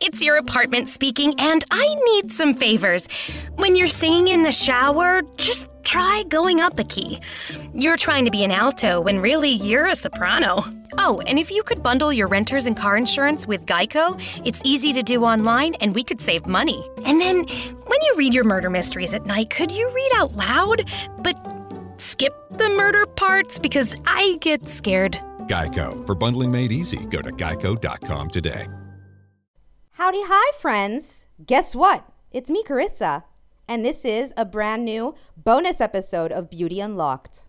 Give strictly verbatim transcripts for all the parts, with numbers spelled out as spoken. It's your apartment speaking, and I need some favors. When you're singing in the shower, just try going up a key. You're trying to be an alto when really you're a soprano. Oh, and if you could bundle your renters and car insurance with Geico, it's easy to do online and we could save money. And then when you read your murder mysteries at night, could you read out loud? But skip the murder parts because I get scared. Geico. For bundling made easy, go to geico dot com today. Howdy, hi, friends. Guess what? It's me, Carissa. And this is a brand new bonus episode of Beauty Unlocked.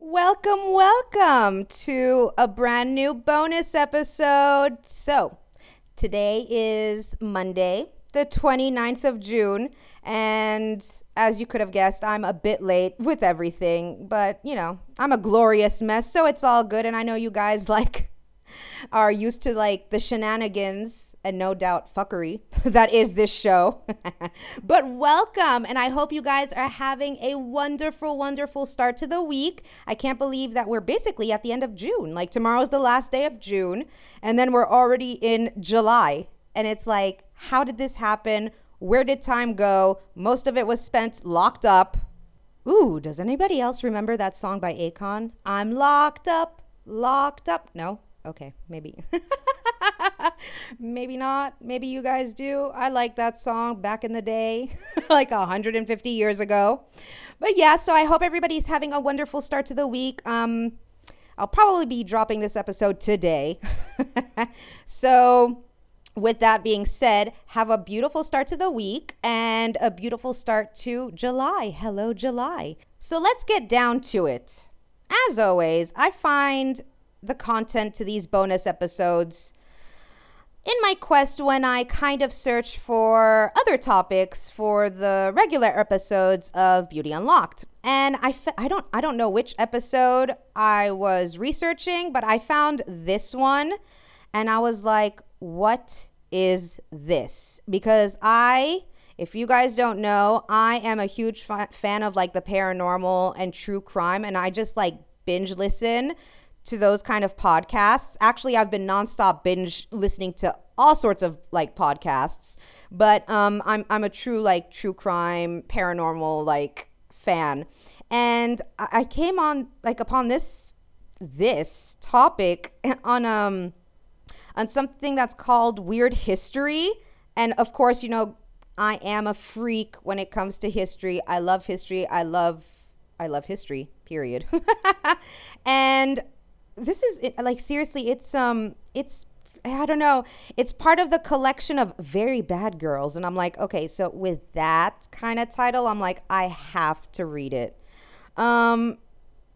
Welcome, welcome to a brand new bonus episode. So, today is Monday, the twenty-ninth of June, and as you could have guessed, I'm a bit late with everything, but you know, I'm a glorious mess, so it's all good, and I know you guys like are used to like the shenanigans and no doubt fuckery that is this show. But welcome, and I hope you guys are having a wonderful, wonderful start to the week. I can't believe that we're basically at the end of June. Like, tomorrow's the last day of June, and then we're already in July. And it's like, how did this happen? Where did time go? Most of it was spent locked up. Ooh, does anybody else remember that song by Akon? I'm locked up, locked up. No? Okay, maybe. Maybe not. Maybe you guys do. I like that song back in the day, like one hundred fifty years ago. But yeah, so I hope everybody's having a wonderful start to the week. Um, I'll probably be dropping this episode today. So with that being said, have a beautiful start to the week and a beautiful start to July. Hello, July. So let's get down to it. As always, I find the content to these bonus episodes in my quest when I kind of search for other topics for the regular episodes of Beauty Unlocked. And I, f- I don't I don't know which episode I was researching, but I found this one and I was like, what is this? Because I, if you guys don't know, I am a huge fa- fan of like the paranormal and true crime, and I just like binge listen to those kind of podcasts. Actually, I've been nonstop binge listening to all sorts of like podcasts, but um, I'm I'm a true like true crime paranormal like fan, and I, I came on like upon this this topic on um on something that's called Weird History, and of course, you know, I am a freak when it comes to history. I love history. I love I love history. Period. And this is it, like, seriously, it's um it's I don't know, it's part of the collection of very bad girls, and I'm like, okay, so with that kind of title, I'm like, I have to read it. Um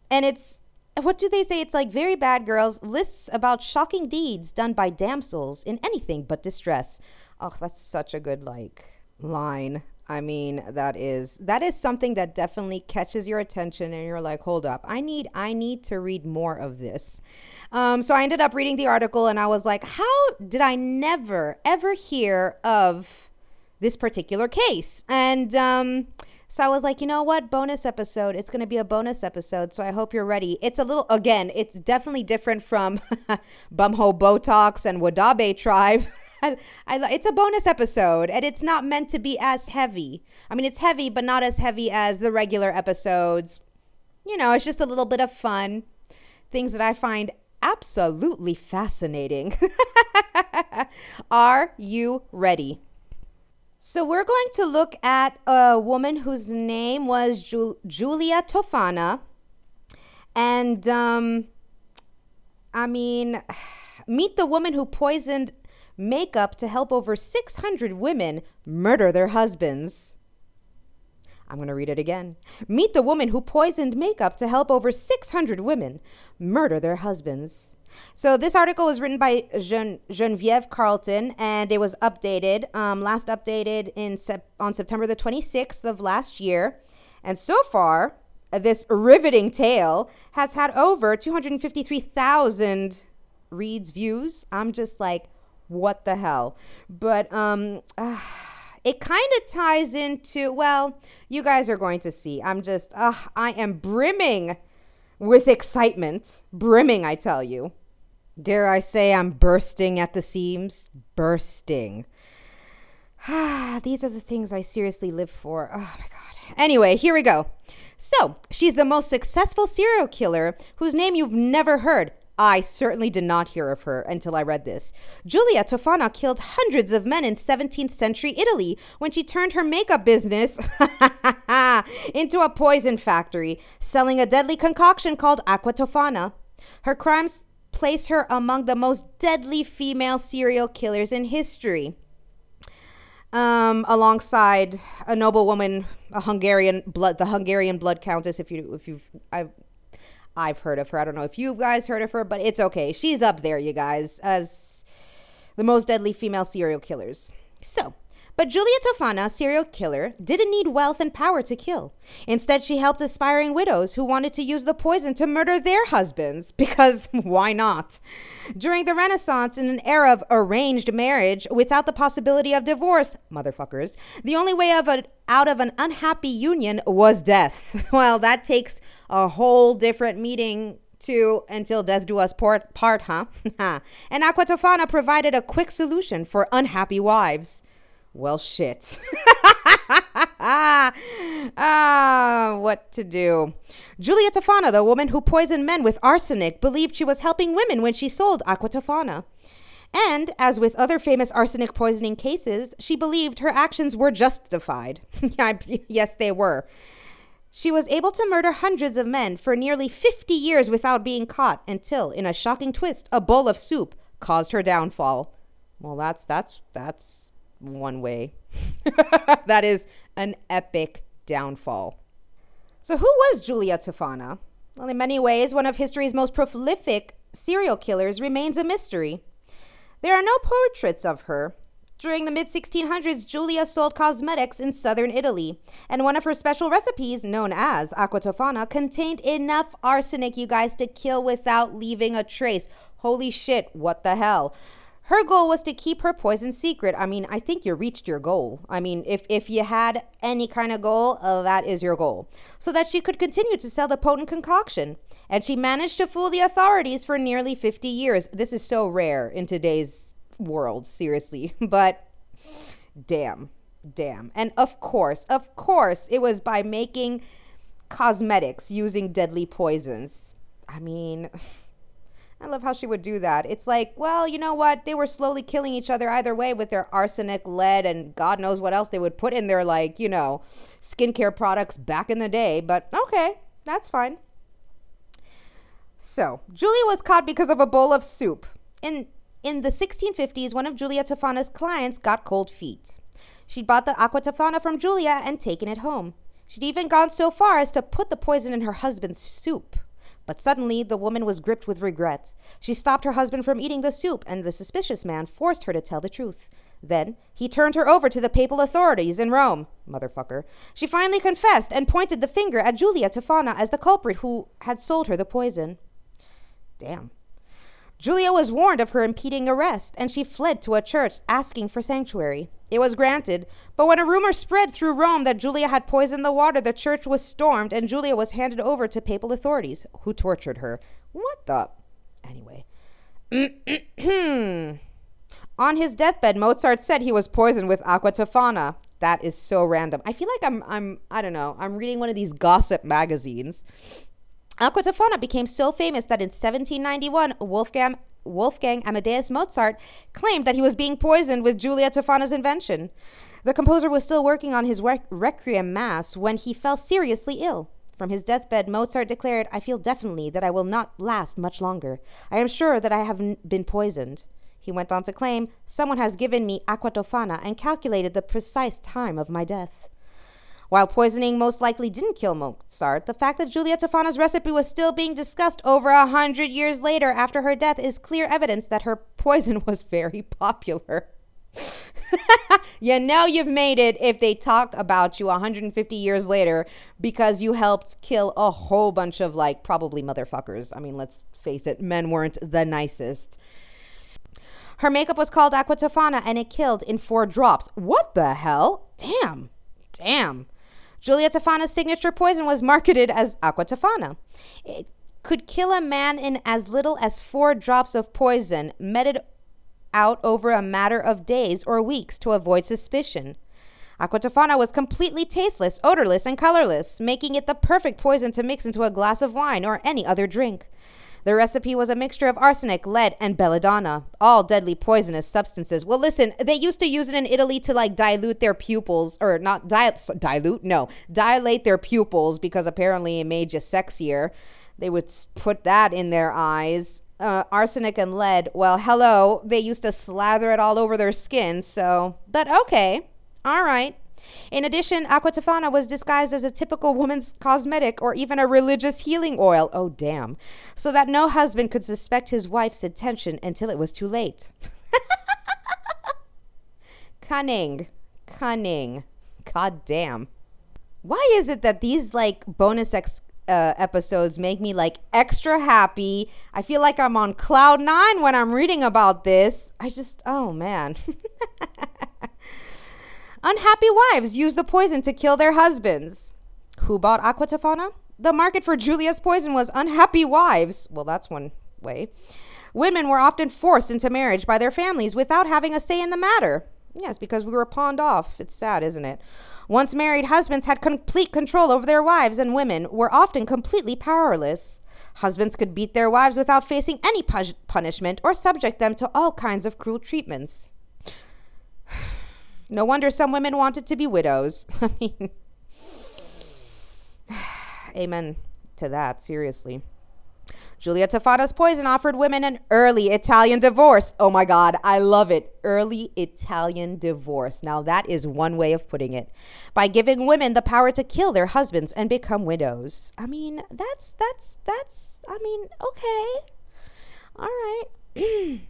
and it's, what do they say, it's like Very Bad Girls, lists about shocking deeds done by damsels in anything but distress. Oh, that's such a good like line. I mean, that is that is something that definitely catches your attention and you're like, hold up, I need I need to read more of this. Um, so I ended up reading the article and I was like, how did I never, ever hear of this particular case? And um, so I was like, you know what? Bonus episode. It's going to be a bonus episode. So I hope you're ready. It's a little, again, it's definitely different from Bumho Botox and Wadabe Tribe. I, I, it's a bonus episode, and it's not meant to be as heavy. I mean, it's heavy, but not as heavy as the regular episodes. You know, it's just a little bit of fun. Things that I find absolutely fascinating. Are you ready? So we're going to look at a woman whose name was Ju- Giulia Tofana. And, um, I mean... Meet the woman who poisoned makeup to help over six hundred women murder their husbands. I'm going to read it again. Meet the woman who poisoned makeup to help over six hundred women murder their husbands. So this article was written by Gen- Genevieve Carlton, and it was updated, um, last updated in sep- on September the twenty-sixth of last year. And so far, this riveting tale has had over two hundred fifty-three thousand reads, views. I'm just like, what the hell? But um, uh, it kind of ties into, well, you guys are going to see. I'm just, uh, I am brimming with excitement. Brimming, I tell you. Dare I say I'm bursting at the seams? Bursting. Ah, these are the things I seriously live for. Oh, my God. Anyway, here we go. So, she's the most successful serial killer whose name you've never heard. I certainly did not hear of her until I read this. Giulia Tofana killed hundreds of men in seventeenth century Italy when she turned her makeup business into a poison factory, selling a deadly concoction called Aqua Tofana. Her crimes place her among the most deadly female serial killers in history. Um, alongside a noblewoman, a Hungarian blood, the Hungarian blood countess, if you, if you've, I've, I've heard of her. I don't know if you guys heard of her, but it's okay. She's up there, you guys, as the most deadly female serial killers. So, but Giulia Tofana, serial killer, didn't need wealth and power to kill. Instead, she helped aspiring widows who wanted to use the poison to murder their husbands, because why not? During the Renaissance, in an era of arranged marriage without the possibility of divorce, motherfuckers, the only way of a, out of an unhappy union was death. Well, that takes a whole different meeting to until death do us part, part huh? And Aqua Tofana provided a quick solution for unhappy wives. Well, shit. ah, what to do? Giulia Tofana, the woman who poisoned men with arsenic, believed she was helping women when she sold Aqua Tofana. And, as with other famous arsenic poisoning cases, she believed her actions were justified. Yes, they were. She was able to murder hundreds of men for nearly fifty years without being caught until, in a shocking twist, a bowl of soup caused her downfall. Well, that's that's that's one way. That is an epic downfall. So who was Giulia Tofana? Well, in many ways, one of history's most prolific serial killers remains a mystery. There are no portraits of her. During the mid sixteen hundreds, Giulia sold cosmetics in southern Italy, and one of her special recipes, known as Aqua Tofana, contained enough arsenic, you guys, to kill without leaving a trace. Holy shit, what the hell? Her goal was to keep her poison secret. I mean, I think you reached your goal. I mean, if, if you had any kind of goal, oh, that is your goal. So that she could continue to sell the potent concoction. And she managed to fool the authorities for nearly fifty years. This is so rare in today's world, seriously, but damn, damn. And of course, of course, it was by making cosmetics using deadly poisons. I mean, I love how she would do that. It's like, well, you know what? They were slowly killing each other either way with their arsenic, lead, and God knows what else they would put in their, like, you know, skincare products back in the day, but okay, that's fine. So, Giulia was caught because of a bowl of soup. In In the sixteen fifties, one of Giulia Tofana's clients got cold feet. She'd bought the Aqua Tofana from Giulia and taken it home. She'd even gone so far as to put the poison in her husband's soup. But suddenly, the woman was gripped with regret. She stopped her husband from eating the soup, and the suspicious man forced her to tell the truth. Then, he turned her over to the papal authorities in Rome. Motherfucker. She finally confessed and pointed the finger at Giulia Tofana as the culprit who had sold her the poison. Damn. Giulia was warned of her impending arrest, and she fled to a church asking for sanctuary. It was granted, but when a rumor spread through Rome that Giulia had poisoned the water, the church was stormed, and Giulia was handed over to papal authorities, who tortured her. What the? Anyway. On his deathbed, Mozart said he was poisoned with Aqua Tofana. That is so random. I feel like I'm, I'm, I don't know, I'm reading one of these gossip magazines. Aqua Tofana became so famous that in seventeen ninety-one, Wolfgang, Wolfgang Amadeus Mozart claimed that he was being poisoned with Giulia Tofana's invention. The composer was still working on his rec- Requiem Mass when he fell seriously ill. From his deathbed, Mozart declared, "I feel definitely that I will not last much longer. I am sure that I have n- been poisoned." He went on to claim, "Someone has given me Aqua Tofana and calculated the precise time of my death." While poisoning most likely didn't kill Mozart, the fact that Giulia Tofana's recipe was still being discussed over a hundred years later after her death is clear evidence that her poison was very popular. You know you've made it if they talk about you one hundred fifty years later because you helped kill a whole bunch of, like, probably motherfuckers. I mean, let's face it, men weren't the nicest. Her makeup was called Aqua Tofana, and it killed in four drops. What the hell? Damn. Damn. Giulia Tofana's signature poison was marketed as Aqua Tofana. It could kill a man in as little as four drops of poison, meted out over a matter of days or weeks to avoid suspicion. Aqua Tofana was completely tasteless, odorless, and colorless, making it the perfect poison to mix into a glass of wine or any other drink. The recipe was a mixture of arsenic, lead, and belladonna, all deadly poisonous substances. Well, listen, they used to use it in Italy to, like, dilute their pupils, or not di- dilute, no, dilate their pupils, because apparently it made you sexier. They would put that in their eyes. Uh, arsenic and lead, well, hello, they used to slather it all over their skin, so, but okay, all right. In addition, Aqua Tofana was disguised as a typical woman's cosmetic or even a religious healing oil, oh damn, so that no husband could suspect his wife's intention until it was too late. Cunning, cunning, god damn. Why is it that these, like, bonus ex- Uh, episodes make me, like, extra happy? I feel like I'm on cloud nine when I'm reading about this. I just, oh man. Unhappy wives use the poison to kill their husbands. Who bought Aqua Tofana? The market for Giulia's poison was unhappy wives. Well, that's one way. Women were often forced into marriage by their families without having a say in the matter. Yes, because we were pawned off. It's sad, isn't it? Once married, husbands had complete control over their wives, and women were often completely powerless. Husbands could beat their wives without facing any pu- punishment or subject them to all kinds of cruel treatments. No wonder some women wanted to be widows. I mean, amen to that, seriously. Giulia Tofana's poison offered women an early Italian divorce. Oh my God, I love it. Early Italian divorce. Now that is one way of putting it. By giving women the power to kill their husbands and become widows. I mean, that's, that's, that's, I mean, okay. All right.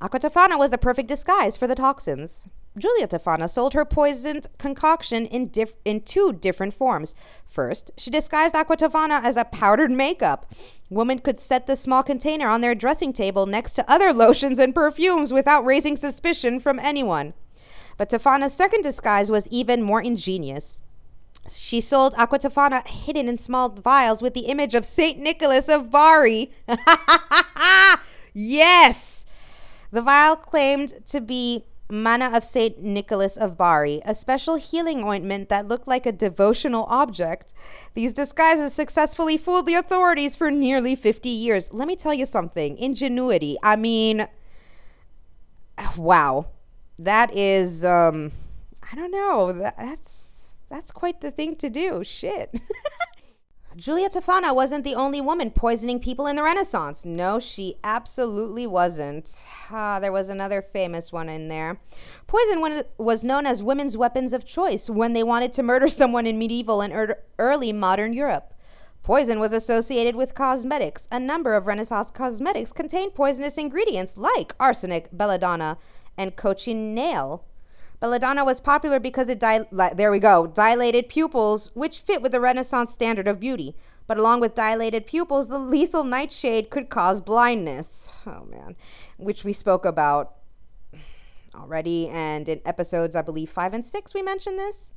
Aqua Tofana was the perfect disguise for the toxins. Giulia Tofana sold her poisoned concoction in diff- in two different forms. First, she disguised Aqua Tofana as a powdered makeup. Women could set the small container on their dressing table next to other lotions and perfumes without raising suspicion from anyone. But Tofana's second disguise was even more ingenious. She sold Aqua Tofana hidden in small vials with the image of Saint Nicholas of Bari. Yes! The vial claimed to be manna of Saint Nicholas of Bari, a special healing ointment that looked like a devotional object. These disguises successfully fooled the authorities for nearly fifty years. Let me tell you something. Ingenuity. I mean, wow. That is, um, I don't know. That, that's, that's quite the thing to do. Shit. Giulia Tofana wasn't the only woman poisoning people in the Renaissance. No, she absolutely wasn't. Ah, there was another famous one in there. Poison was known as women's weapons of choice when they wanted to murder someone in medieval and er- early modern Europe. Poison was associated with cosmetics. A number of Renaissance cosmetics contained poisonous ingredients like arsenic, belladonna, and cochineal. Belladonna was popular because it, dil- there we go, dilated pupils, which fit with the Renaissance standard of beauty. But along with dilated pupils, the lethal nightshade could cause blindness. Oh, man. Which we spoke about already, and in episodes, I believe, five and six, we mentioned this.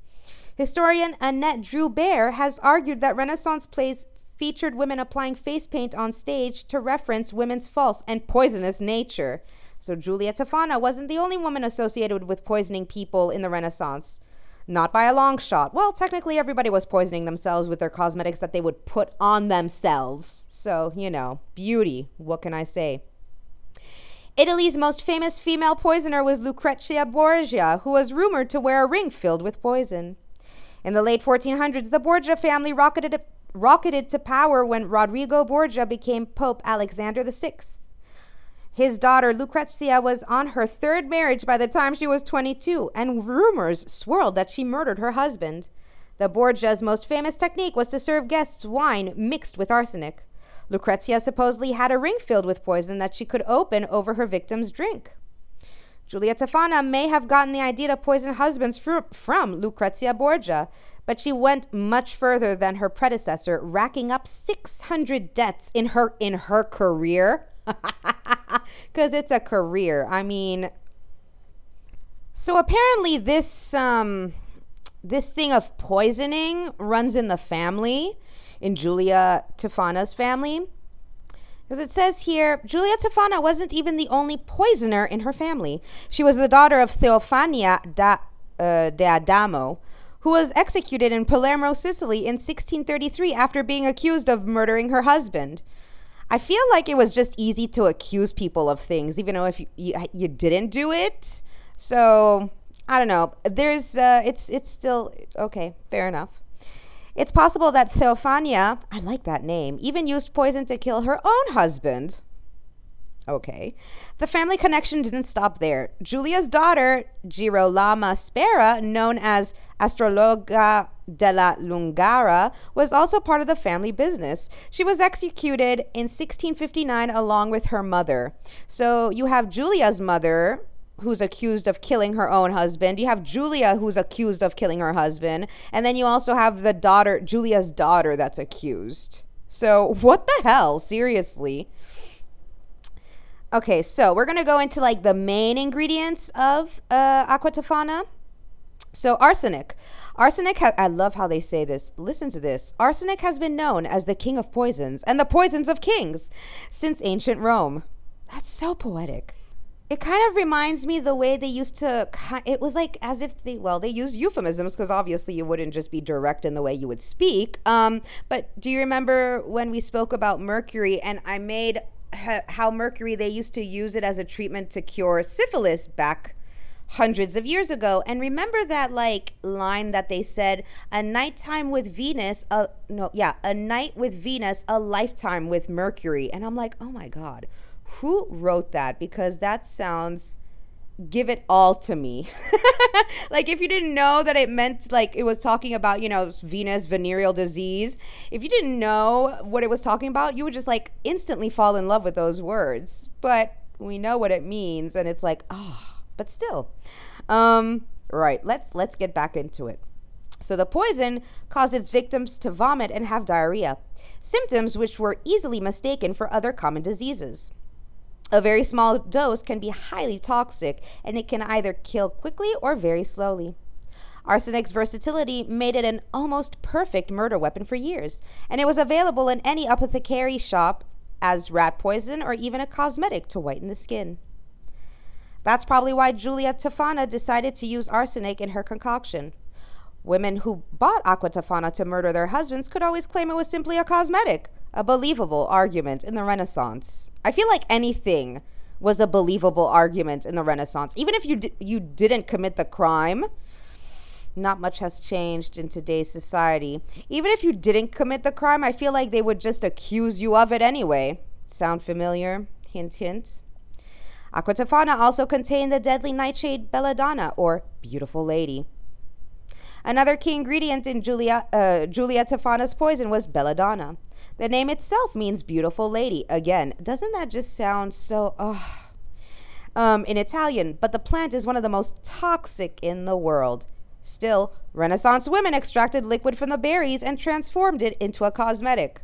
Historian Annette Drew Bear has argued that Renaissance plays featured women applying face paint on stage to reference women's false and poisonous nature. So Giulia Tofana wasn't the only woman associated with poisoning people in the Renaissance. Not by a long shot. Well, technically everybody was poisoning themselves with their cosmetics that they would put on themselves. So, you know, beauty. What can I say? Italy's most famous female poisoner was Lucrezia Borgia, who was rumored to wear a ring filled with poison. In the late fourteen hundreds, the Borgia family rocketed, rocketed to power when Rodrigo Borgia became Pope Alexander the Sixth. His daughter Lucrezia was on her third marriage by the time she was twenty-two, and rumors swirled that she murdered her husband. The Borgia's most famous technique was to serve guests wine mixed with arsenic. Lucrezia supposedly had a ring filled with poison that she could open over her victim's drink. Giulia Tofana may have gotten the idea to poison husbands fr- from Lucrezia Borgia, but she went much further than her predecessor, racking up six hundred deaths in her in her career. Because it's a career. I mean, so apparently this um, this thing of poisoning runs in the family, in Giulia Tofana's family. As it says here, Giulia Tofana wasn't even the only poisoner in her family. She was the daughter of Theophania da uh, De Adamo, who was executed in Palermo, Sicily in sixteen thirty-three after being accused of murdering her husband. I feel like it was just easy to accuse people of things, even though if you you, you didn't do it. So I don't know. There's uh, it's it's still okay. Fair enough. It's possible that Theophania, I like that name, even used poison to kill her own husband. Okay. The family connection didn't stop there. Giulia's daughter, Girolama Spera, known as Astrologa Della Lungara, was also part of the family business. She was executed in sixteen fifty-nine along with her mother. So you have Giulia's mother, who's accused of killing her own husband. You have Giulia, who's accused of killing her husband. And then you also have the daughter, Giulia's daughter, that's accused. So what the hell? Seriously. Okay, so we're going to go into like the main ingredients of uh, Aqua Tofana. So arsenic. Arsenic, ha- I love how they say this. Listen to this. Arsenic has been known as the king of poisons and the poisons of kings since ancient Rome. That's so poetic. It kind of reminds me the way they used to, it was like as if they, well, they used euphemisms because obviously you wouldn't just be direct in the way you would speak. Um, but do you remember when we spoke about mercury and I made how mercury, they used to use it as a treatment to cure syphilis back hundreds of years ago? And remember that like line that they said, a nighttime with Venus, a, no, yeah, a night with Venus, a lifetime with Mercury. And I'm like, oh my God. Who wrote that? Because that sounds, give it all to me. Like if you didn't know that it meant like it was talking about, you know, Venus, venereal disease. If you didn't know what it was talking about, you would just like instantly fall in love with those words. But we know what it means. And it's like, ah, oh, but still. Um, right. Let's let's get back into it. So the poison caused its victims to vomit and have diarrhea, symptoms which were easily mistaken for other common diseases. A very small dose can be highly toxic, and it can either kill quickly or very slowly. Arsenic's versatility made it an almost perfect murder weapon for years, and it was available in any apothecary shop as rat poison or even a cosmetic to whiten the skin. That's probably why Giulia Tofana decided to use arsenic in her concoction. Women who bought Aqua Tofana to murder their husbands could always claim it was simply a cosmetic, a believable argument in the Renaissance. I feel like anything was a believable argument in the Renaissance. Even if you d- you didn't commit the crime, not much has changed in today's society. Even if you didn't commit the crime, I feel like they would just accuse you of it anyway. Sound familiar? Hint, hint. Aqua Tofana also contained the deadly nightshade belladonna, or beautiful lady. Another key ingredient in Giulia, uh, Giulia Tofana's poison was belladonna. The name itself means beautiful lady. Again, doesn't that just sound so, oh, um, in Italian, but the plant is one of the most toxic in the world. Still, Renaissance women extracted liquid from the berries and transformed it into a cosmetic.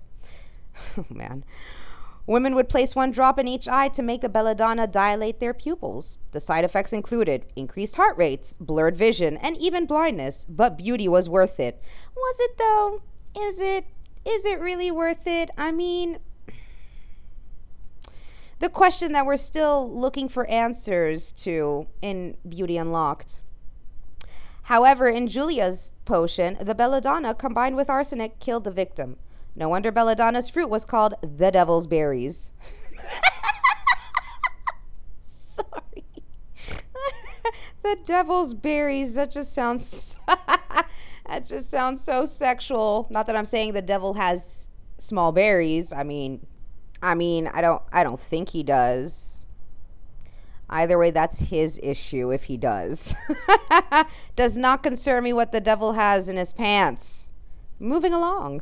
Oh, man. Women would place one drop in each eye to make the belladonna dilate their pupils. The side effects included increased heart rates, blurred vision, and even blindness, but beauty was worth it. Was it, though? Is it? Is it really worth it? I mean, the question that we're still looking for answers to in Beauty Unlocked. However, in Giulia's potion, the belladonna combined with arsenic killed the victim. No wonder belladonna's fruit was called the devil's berries. Sorry. The devil's berries, that just sounds... That just sounds so sexual. Not that I'm saying the devil has small berries. I mean, I mean, I don't, I don't think he does. Either way, that's his issue if he does. Does not concern me what the devil has in his pants. Moving along.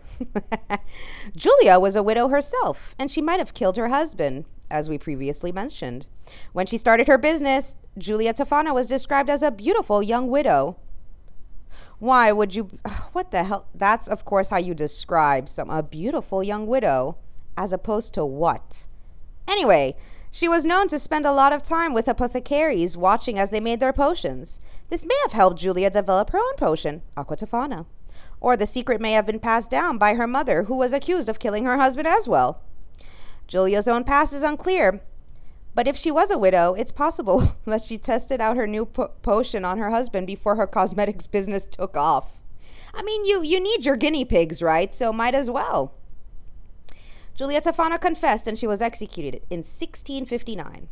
Giulia was a widow herself, and she might have killed her husband, as we previously mentioned. When she started her business, Giulia Tofana was described as a beautiful young widow. Why would you... What the hell? That's, of course, how you describe some a beautiful young widow, as opposed to what? Anyway, she was known to spend a lot of time with apothecaries watching as they made their potions. This may have helped Giulia develop her own potion, Aqua Tofana. Or the secret may have been passed down by her mother, who was accused of killing her husband as well. Giulia's own past is unclear, but if she was a widow, it's possible that she tested out her new po- potion on her husband before her cosmetics business took off. I mean, you, you need your guinea pigs, right? So might as well. Giulia Tofana confessed, and she was executed in sixteen fifty-nine.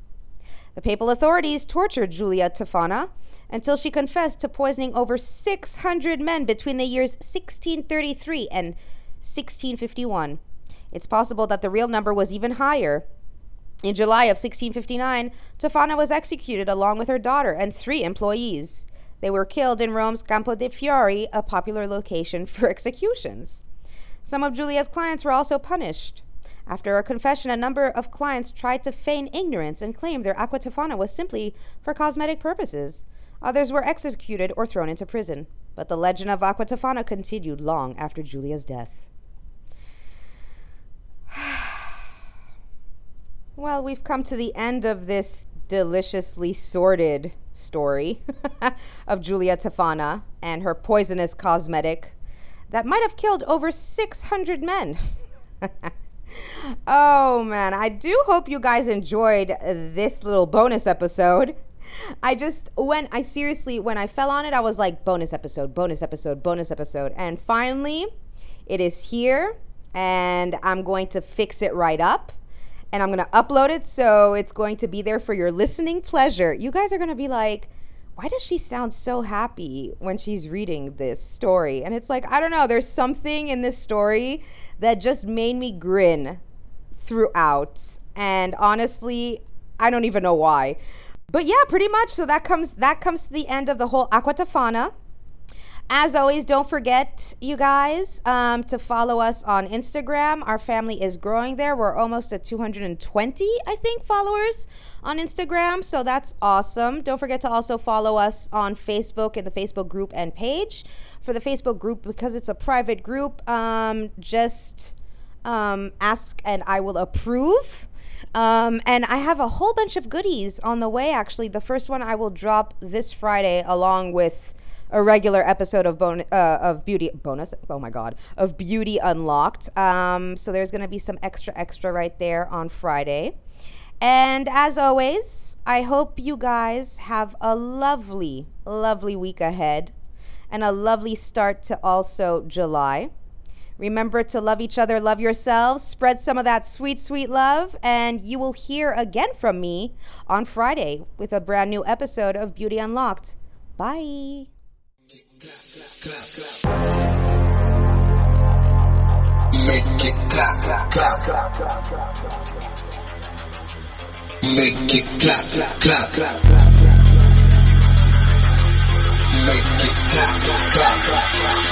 The papal authorities tortured Giulia Tofana until she confessed to poisoning over six hundred men between the years sixteen thirty-three and sixteen fifty-one. It's possible that the real number was even higher. In July of sixteen fifty-nine, Tofana was executed along with her daughter and three employees. They were killed in Rome's Campo de Fiori, a popular location for executions. Some of Giulia's clients were also punished. After her confession, a number of clients tried to feign ignorance and claimed their Aqua Tofana was simply for cosmetic purposes. Others were executed or thrown into prison. But the legend of Aqua Tofana continued long after Giulia's death. Well, we've come to the end of this deliciously sordid story of Giulia Tofana and her poisonous cosmetic that might have killed over six hundred men. Oh, man. I do hope you guys enjoyed this little bonus episode. I just, when I seriously, when I fell on it, I was like, bonus episode, bonus episode, bonus episode. And finally, it is here, and I'm going to fix it right up, and I'm going to upload it, so it's going to be there for your listening pleasure. You guys are going to be like, why does she sound so happy when she's reading this story? And it's like, I don't know, there's something in this story that just made me grin throughout. And honestly, I don't even know why. But yeah, pretty much. So that comes that comes to the end of the whole Aqua Tofana. As always, don't forget, you guys, um, to follow us on Instagram. Our family is growing there. We're almost at two hundred twenty, I think, followers on Instagram. So that's awesome. Don't forget to also follow us on Facebook in the Facebook group and page. For the Facebook group, because it's a private group, um, just um, ask and I will approve. Um, and I have a whole bunch of goodies on the way, actually. The first one I will drop this Friday along with a regular episode of bon- uh, of Beauty bonus. Oh my God, of Beauty Unlocked. Um, so there's going to be some extra extra right there on Friday. And as always, I hope you guys have a lovely, lovely week ahead and a lovely start to also July. Remember to love each other, love yourselves, spread some of that sweet, sweet love, and you will hear again from me on Friday with a brand new episode of Beauty Unlocked. Bye. Make it clap, clap, clap. Make it clap, clap, clap. Make it clap, clap, clap. Make it clap, clap, clap.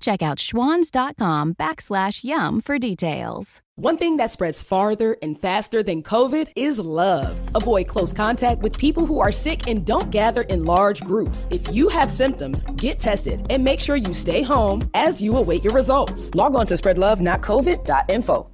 Check out schwans.com backslash yum for details. One thing that spreads farther and faster than COVID is love. Avoid close contact with people who are sick and don't gather in large groups. If you have symptoms, get tested and make sure you stay home as you await your results. Log on to spread love not covid dot info.